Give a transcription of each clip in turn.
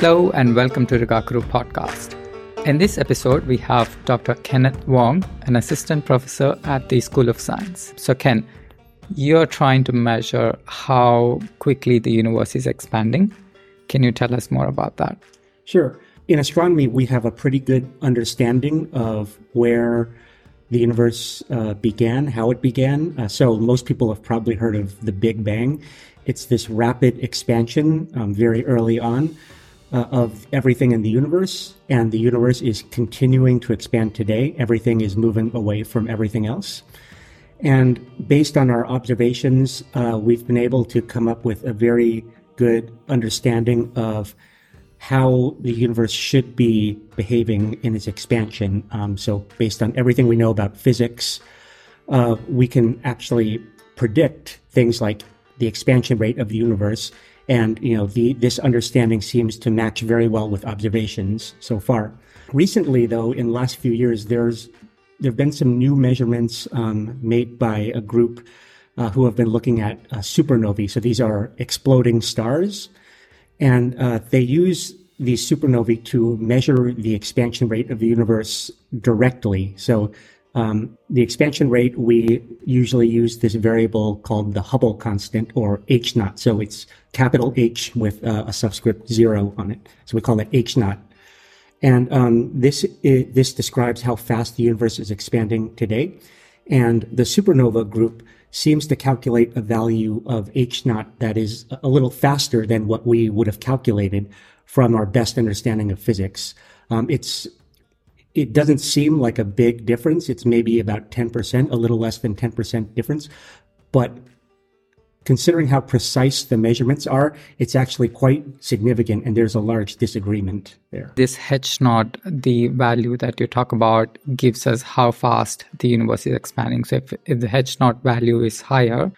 Hello and welcome to Rikakuru Podcast. In this episode, we have Dr. Kenneth Wong, an assistant professor at the School of Science. So Ken, you're trying to measure how quickly the universe is expanding. Can you tell us more about that? Sure. In astronomy, we have a pretty good understanding of where the universe began, how it began. So most people have probably heard of the Big Bang. It's this rapid expansion very early on. Of everything in the universe, and the universe is continuing to expand today. Everything is moving away from everything else. And based on our observations, we've been able to come up with a very good understanding of how the universe should be behaving in its expansion. So based on everything we know about physics, we can actually predict things like the expansion rate of the universe. And, this understanding seems to match very well with observations so far. Recently, though, in the last few years, there have been some new measurements made by a group who have been looking at supernovae. So these are exploding stars. And they use these supernovae to measure the expansion rate of the universe directly. So the expansion rate, we usually use this variable called the Hubble constant, or H0. So it's capital H with a subscript 0 on it. So we call it H0. And this describes how fast the universe is expanding today. And the supernova group seems to calculate a value of H0 that is a little faster than what we would have calculated from our best understanding of physics. It doesn't seem like a big difference. It's maybe about 10%, a little less than 10% difference. But considering how precise the measurements are, it's actually quite significant, and there's a large disagreement there. This H0, the value that you talk about, gives us how fast the universe is expanding. So if the H0 value is higher,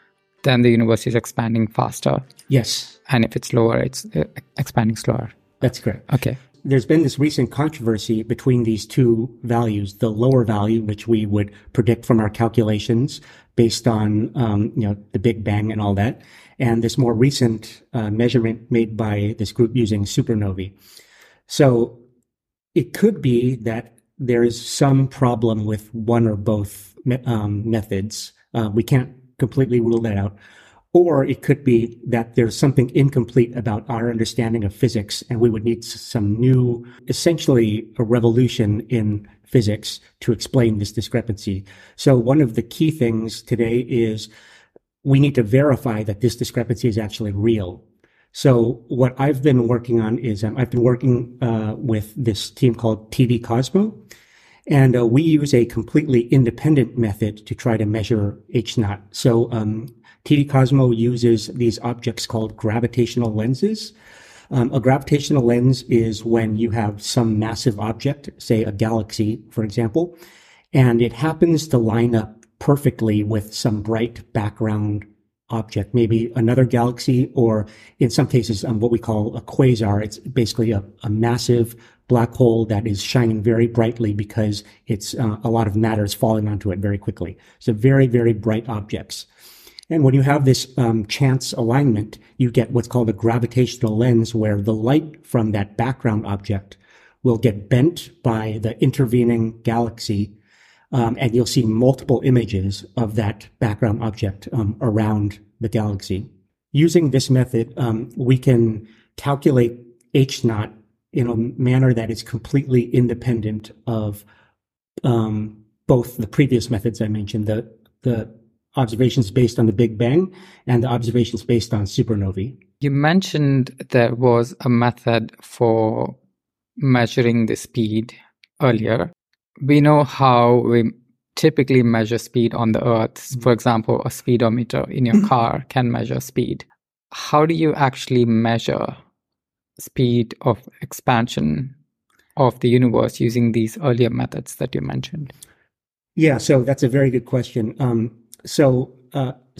then the universe is expanding faster. Yes. And if it's lower, it's expanding slower. That's correct. Okay. There's been this recent controversy between these two values, the lower value, which we would predict from our calculations based on, the Big Bang and all that, and this more recent measurement made by this group using supernovae. So it could be that there is some problem with one or both methods. We can't completely rule that out. Or it could be that there's something incomplete about our understanding of physics, and we would need some new, essentially a revolution in physics to explain this discrepancy. So one of the key things today is we need to verify that this discrepancy is actually real. So what I've been working on is with this team called TD Cosmo, and we use a completely independent method to try to measure H0. So TD Cosmo uses these objects called gravitational lenses. A gravitational lens is when you have some massive object, say a galaxy, for example, and it happens to line up perfectly with some bright background object, maybe another galaxy, or in some cases, what we call a quasar. It's basically a massive black hole that is shining very brightly because it's a lot of matter is falling onto it very quickly. So very, very bright objects. And when you have this chance alignment, you get what's called a gravitational lens, where the light from that background object will get bent by the intervening galaxy, and you'll see multiple images of that background object around the galaxy. Using this method, we can calculate H0 in a manner that is completely independent of both the previous methods I mentioned, the observations based on the Big Bang and the observations based on supernovae. You mentioned there was a method for measuring the speed earlier. We know how we typically measure speed on the Earth. For example, a speedometer in your car can measure speed. How do you actually measure speed of expansion of the universe using these earlier methods that you mentioned? Yeah, so that's a very good question. So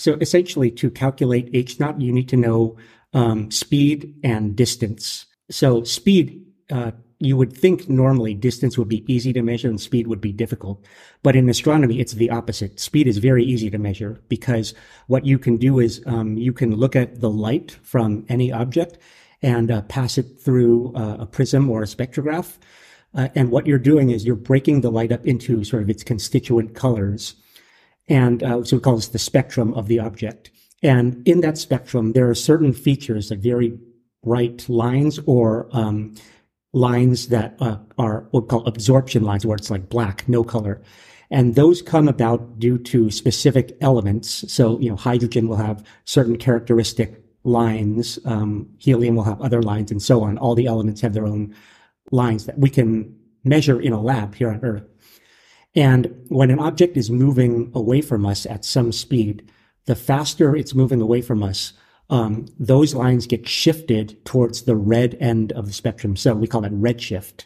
essentially, to calculate H0, you need to know speed and distance. So speed, you would think normally distance would be easy to measure and speed would be difficult. But in astronomy, it's the opposite. Speed is very easy to measure because what you can do is you can look at the light from any object and pass it through a prism or a spectrograph. And what you're doing is you're breaking the light up into sort of its constituent colors. And so we call this the spectrum of the object. And in that spectrum, there are certain features, like very bright lines or lines that are what we call absorption lines, where it's like black, no color. And those come about due to specific elements. So, you know, hydrogen will have certain characteristic lines, helium will have other lines, and so on. All the elements have their own lines that we can measure in a lab here on Earth. And when an object is moving away from us at some speed, the faster it's moving away from us, those lines get shifted towards the red end of the spectrum. So we call that redshift.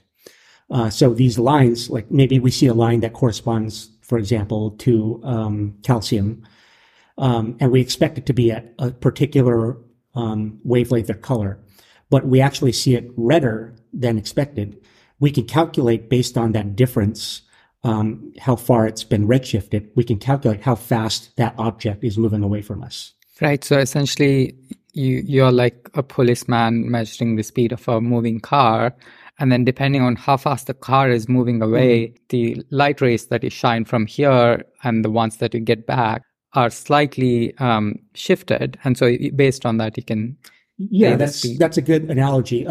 So these lines, like maybe we see a line that corresponds, for example, to calcium, and we expect it to be at a particular wavelength or color, but we actually see it redder than expected. We can calculate based on that difference how far it's been redshifted. We can calculate how fast that object is moving away from us. Right. So essentially, you're like a policeman measuring the speed of a moving car. And then depending on how fast the car is moving away, the light rays that you shine from here and the ones that you get back are slightly shifted. And so based on that, you can... Yeah, that's a good analogy.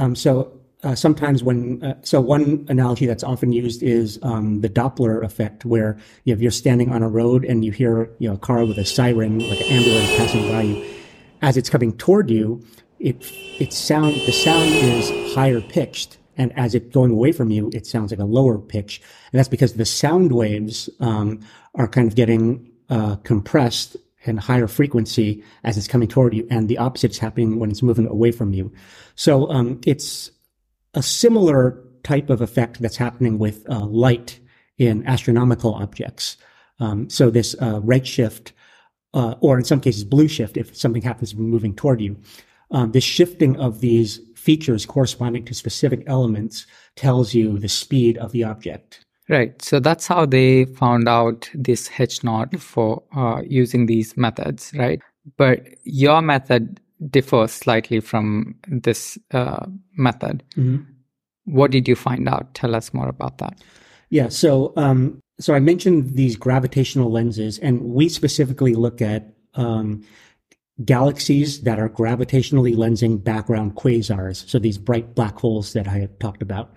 Sometimes when... one analogy that's often used is the Doppler effect, where if you're standing on a road and you hear a car with a siren, like an ambulance passing by you, as it's coming toward you, the sound is higher pitched. And as it's going away from you, it sounds like a lower pitch. And that's because the sound waves are kind of getting compressed and higher frequency as it's coming toward you. And the opposite's happening when it's moving away from you. So it's a similar type of effect that's happening with light in astronomical objects. So this redshift, or in some cases blue shift, if something happens moving toward you, this shifting of these features corresponding to specific elements tells you the speed of the object. Right. So that's how they found out this H0 for using these methods, right? But your method differs slightly from this method. Mm-hmm. What did you find out? Tell us more about that. Yeah. So, so I mentioned these gravitational lenses, and we specifically look at galaxies that are gravitationally lensing background quasars, so these bright black holes that I had talked about.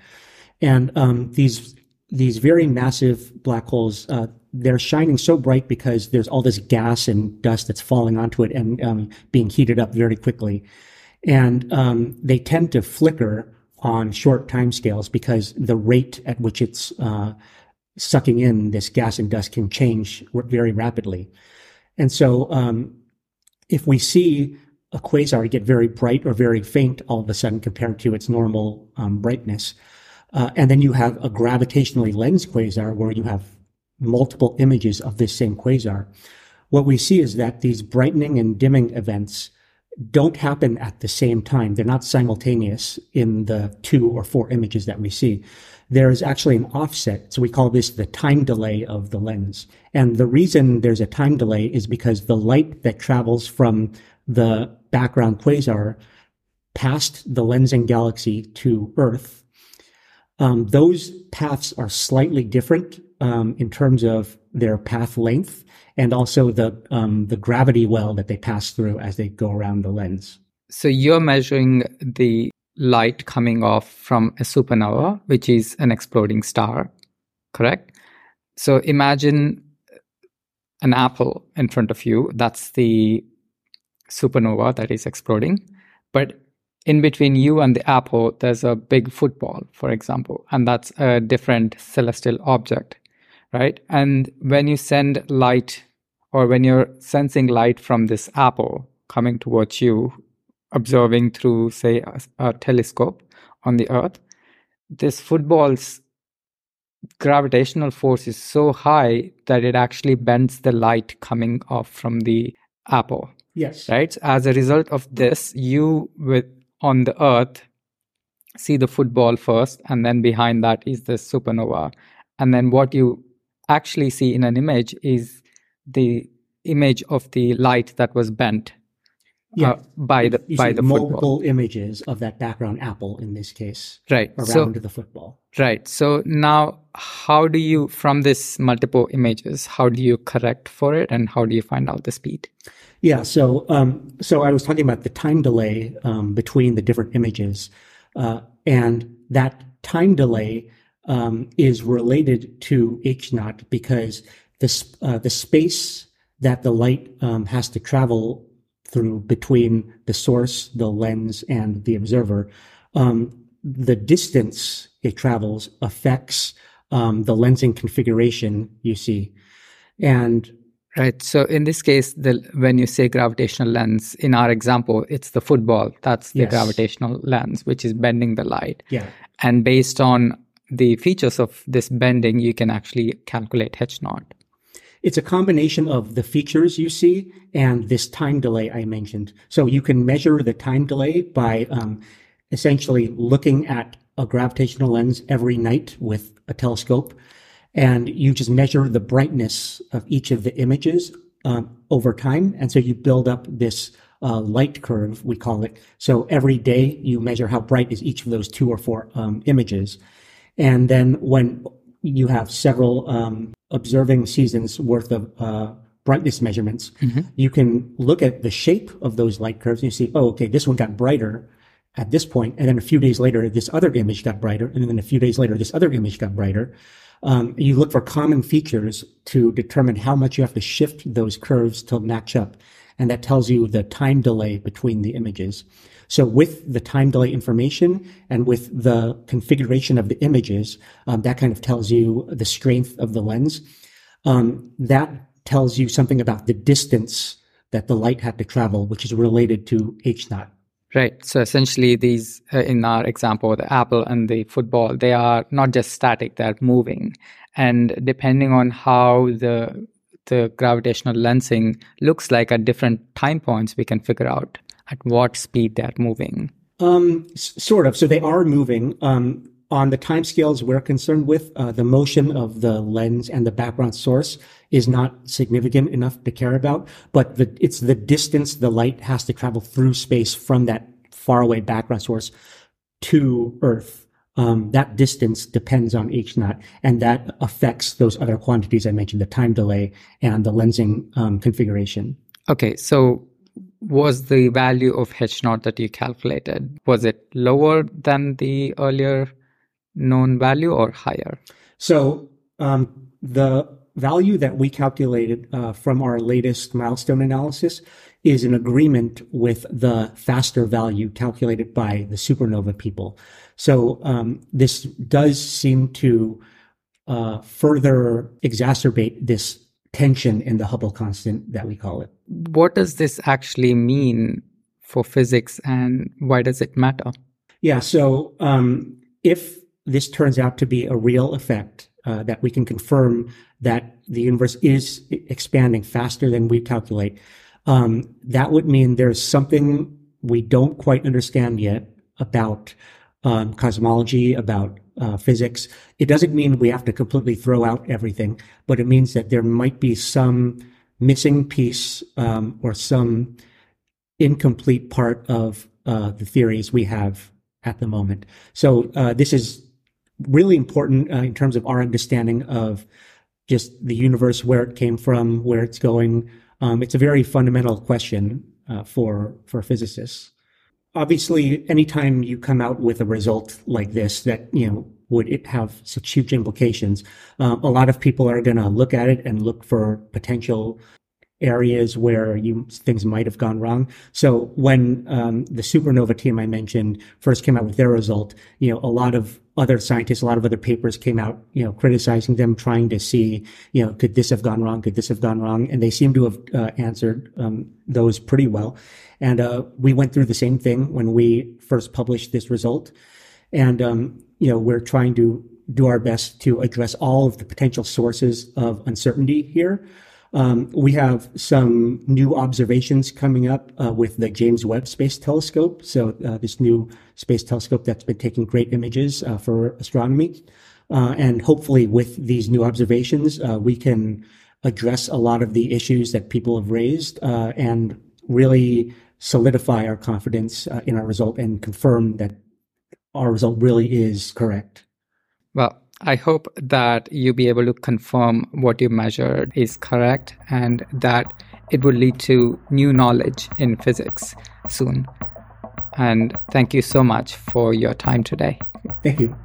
And these very massive black holes, they're shining so bright because there's all this gas and dust that's falling onto it and being heated up very quickly. And they tend to flicker on short timescales because the rate at which it's sucking in this gas and dust can change very rapidly. And so if we see a quasar get very bright or very faint all of a sudden compared to its normal brightness, and then you have a gravitationally lensed quasar where you have multiple images of this same quasar, what we see is that these brightening and dimming events don't happen at the same time. They're not simultaneous in the 2 or 4 images that we see. There is actually an offset. So we call this the time delay of the lens. And the reason there's a time delay is because the light that travels from the background quasar past the lensing galaxy to Earth, those paths are slightly different in terms of their path length and also the gravity well that they pass through as they go around the lens. So you're measuring the light coming off from a supernova, which is an exploding star, correct? So imagine an apple in front of you. That's the supernova that is exploding. But in between you and the apple, there's a big football, for example, and that's a different celestial object, right? And when you send light, or when you're sensing light from this apple coming towards you, observing through, say, a telescope on the Earth, this football's gravitational force is so high that it actually bends the light coming off from the apple. Yes. Right? As a result of this, you on the Earth see the football first, and then behind that is the supernova. And then what you actually see in an image is the image of the light that was bent by the football. Multiple images of that background apple in this case, right, around the football. Right. So now, how do you, from this multiple images, how do you correct for it, and how do you find out the speed? Yeah. So, so I was talking about the time delay between the different images, and that time delay is related to h-naught because the space that the light has to travel through between the source, the lens, and the observer, the distance it travels affects the lensing configuration you see. And right. So in this case, when you say gravitational lens, in our example, it's the football. That's the gravitational lens, which is bending the light. Yeah. And based on the features of this bending, you can actually calculate H0. It's a combination of the features you see and this time delay I mentioned. So you can measure the time delay by essentially looking at a gravitational lens every night with a telescope, and you just measure the brightness of each of the images over time. And so you build up this light curve, we call it. So every day you measure how bright is each of those 2 or 4 images. And then when you have several observing seasons worth of brightness measurements, you can look at the shape of those light curves and you see, oh, okay, this one got brighter at this point, and then a few days later, this other image got brighter, and then a few days later, this other image got brighter. You look for common features to determine how much you have to shift those curves to match up, and that tells you the time delay between the images. So with the time delay information and with the configuration of the images, that kind of tells you the strength of the lens. That tells you something about the distance that the light had to travel, which is related to H0. Right. So essentially these, in our example, the apple and the football, they are not just static, they're moving. And depending on how the gravitational lensing looks like at different time points, we can figure out at what speed they're moving. Sort of. So they are moving. On the timescales we're concerned with, the motion of the lens and the background source is not significant enough to care about, but it's the distance the light has to travel through space from that faraway background source to Earth. That distance depends on H0, and that affects those other quantities I mentioned, the time delay and the lensing configuration. Okay, so was the value of H0 that you calculated, was it lower than the earlier known value or higher? So the value that we calculated from our latest milestone analysis is in agreement with the faster value calculated by the supernova people. So this does seem to further exacerbate this tension in the Hubble constant that we call it. What does this actually mean for physics, and why does it matter? Yeah, so if this turns out to be a real effect, that we can confirm that the universe is expanding faster than we calculate, that would mean there's something we don't quite understand yet about cosmology, about physics. It doesn't mean we have to completely throw out everything, but it means that there might be some missing piece or some incomplete part of the theories we have at the moment. So this is really important in terms of our understanding of just the universe, where it came from, where it's going. It's a very fundamental question for physicists. Obviously, anytime you come out with a result like this, that, you know, would it have such huge implications? A lot of people are going to look at it and look for potential areas where things might have gone wrong. So when the supernova team I mentioned first came out with their result, you know, a lot of other scientists, a lot of other papers came out, you know, criticizing them, trying to see, you know, could this have gone wrong? Could this have gone wrong? And they seem to have answered those pretty well. And we went through the same thing when we first published this result. And, you know, we're trying to do our best to address all of the potential sources of uncertainty here. We have some new observations coming up with the James Webb Space Telescope. So this new space telescope that's been taking great images for astronomy. And hopefully with these new observations, we can address a lot of the issues that people have raised and really solidify our confidence in our result and confirm that our result really is correct. Well, I hope that you'll be able to confirm what you measured is correct and that it will lead to new knowledge in physics soon. And thank you so much for your time today. Thank you.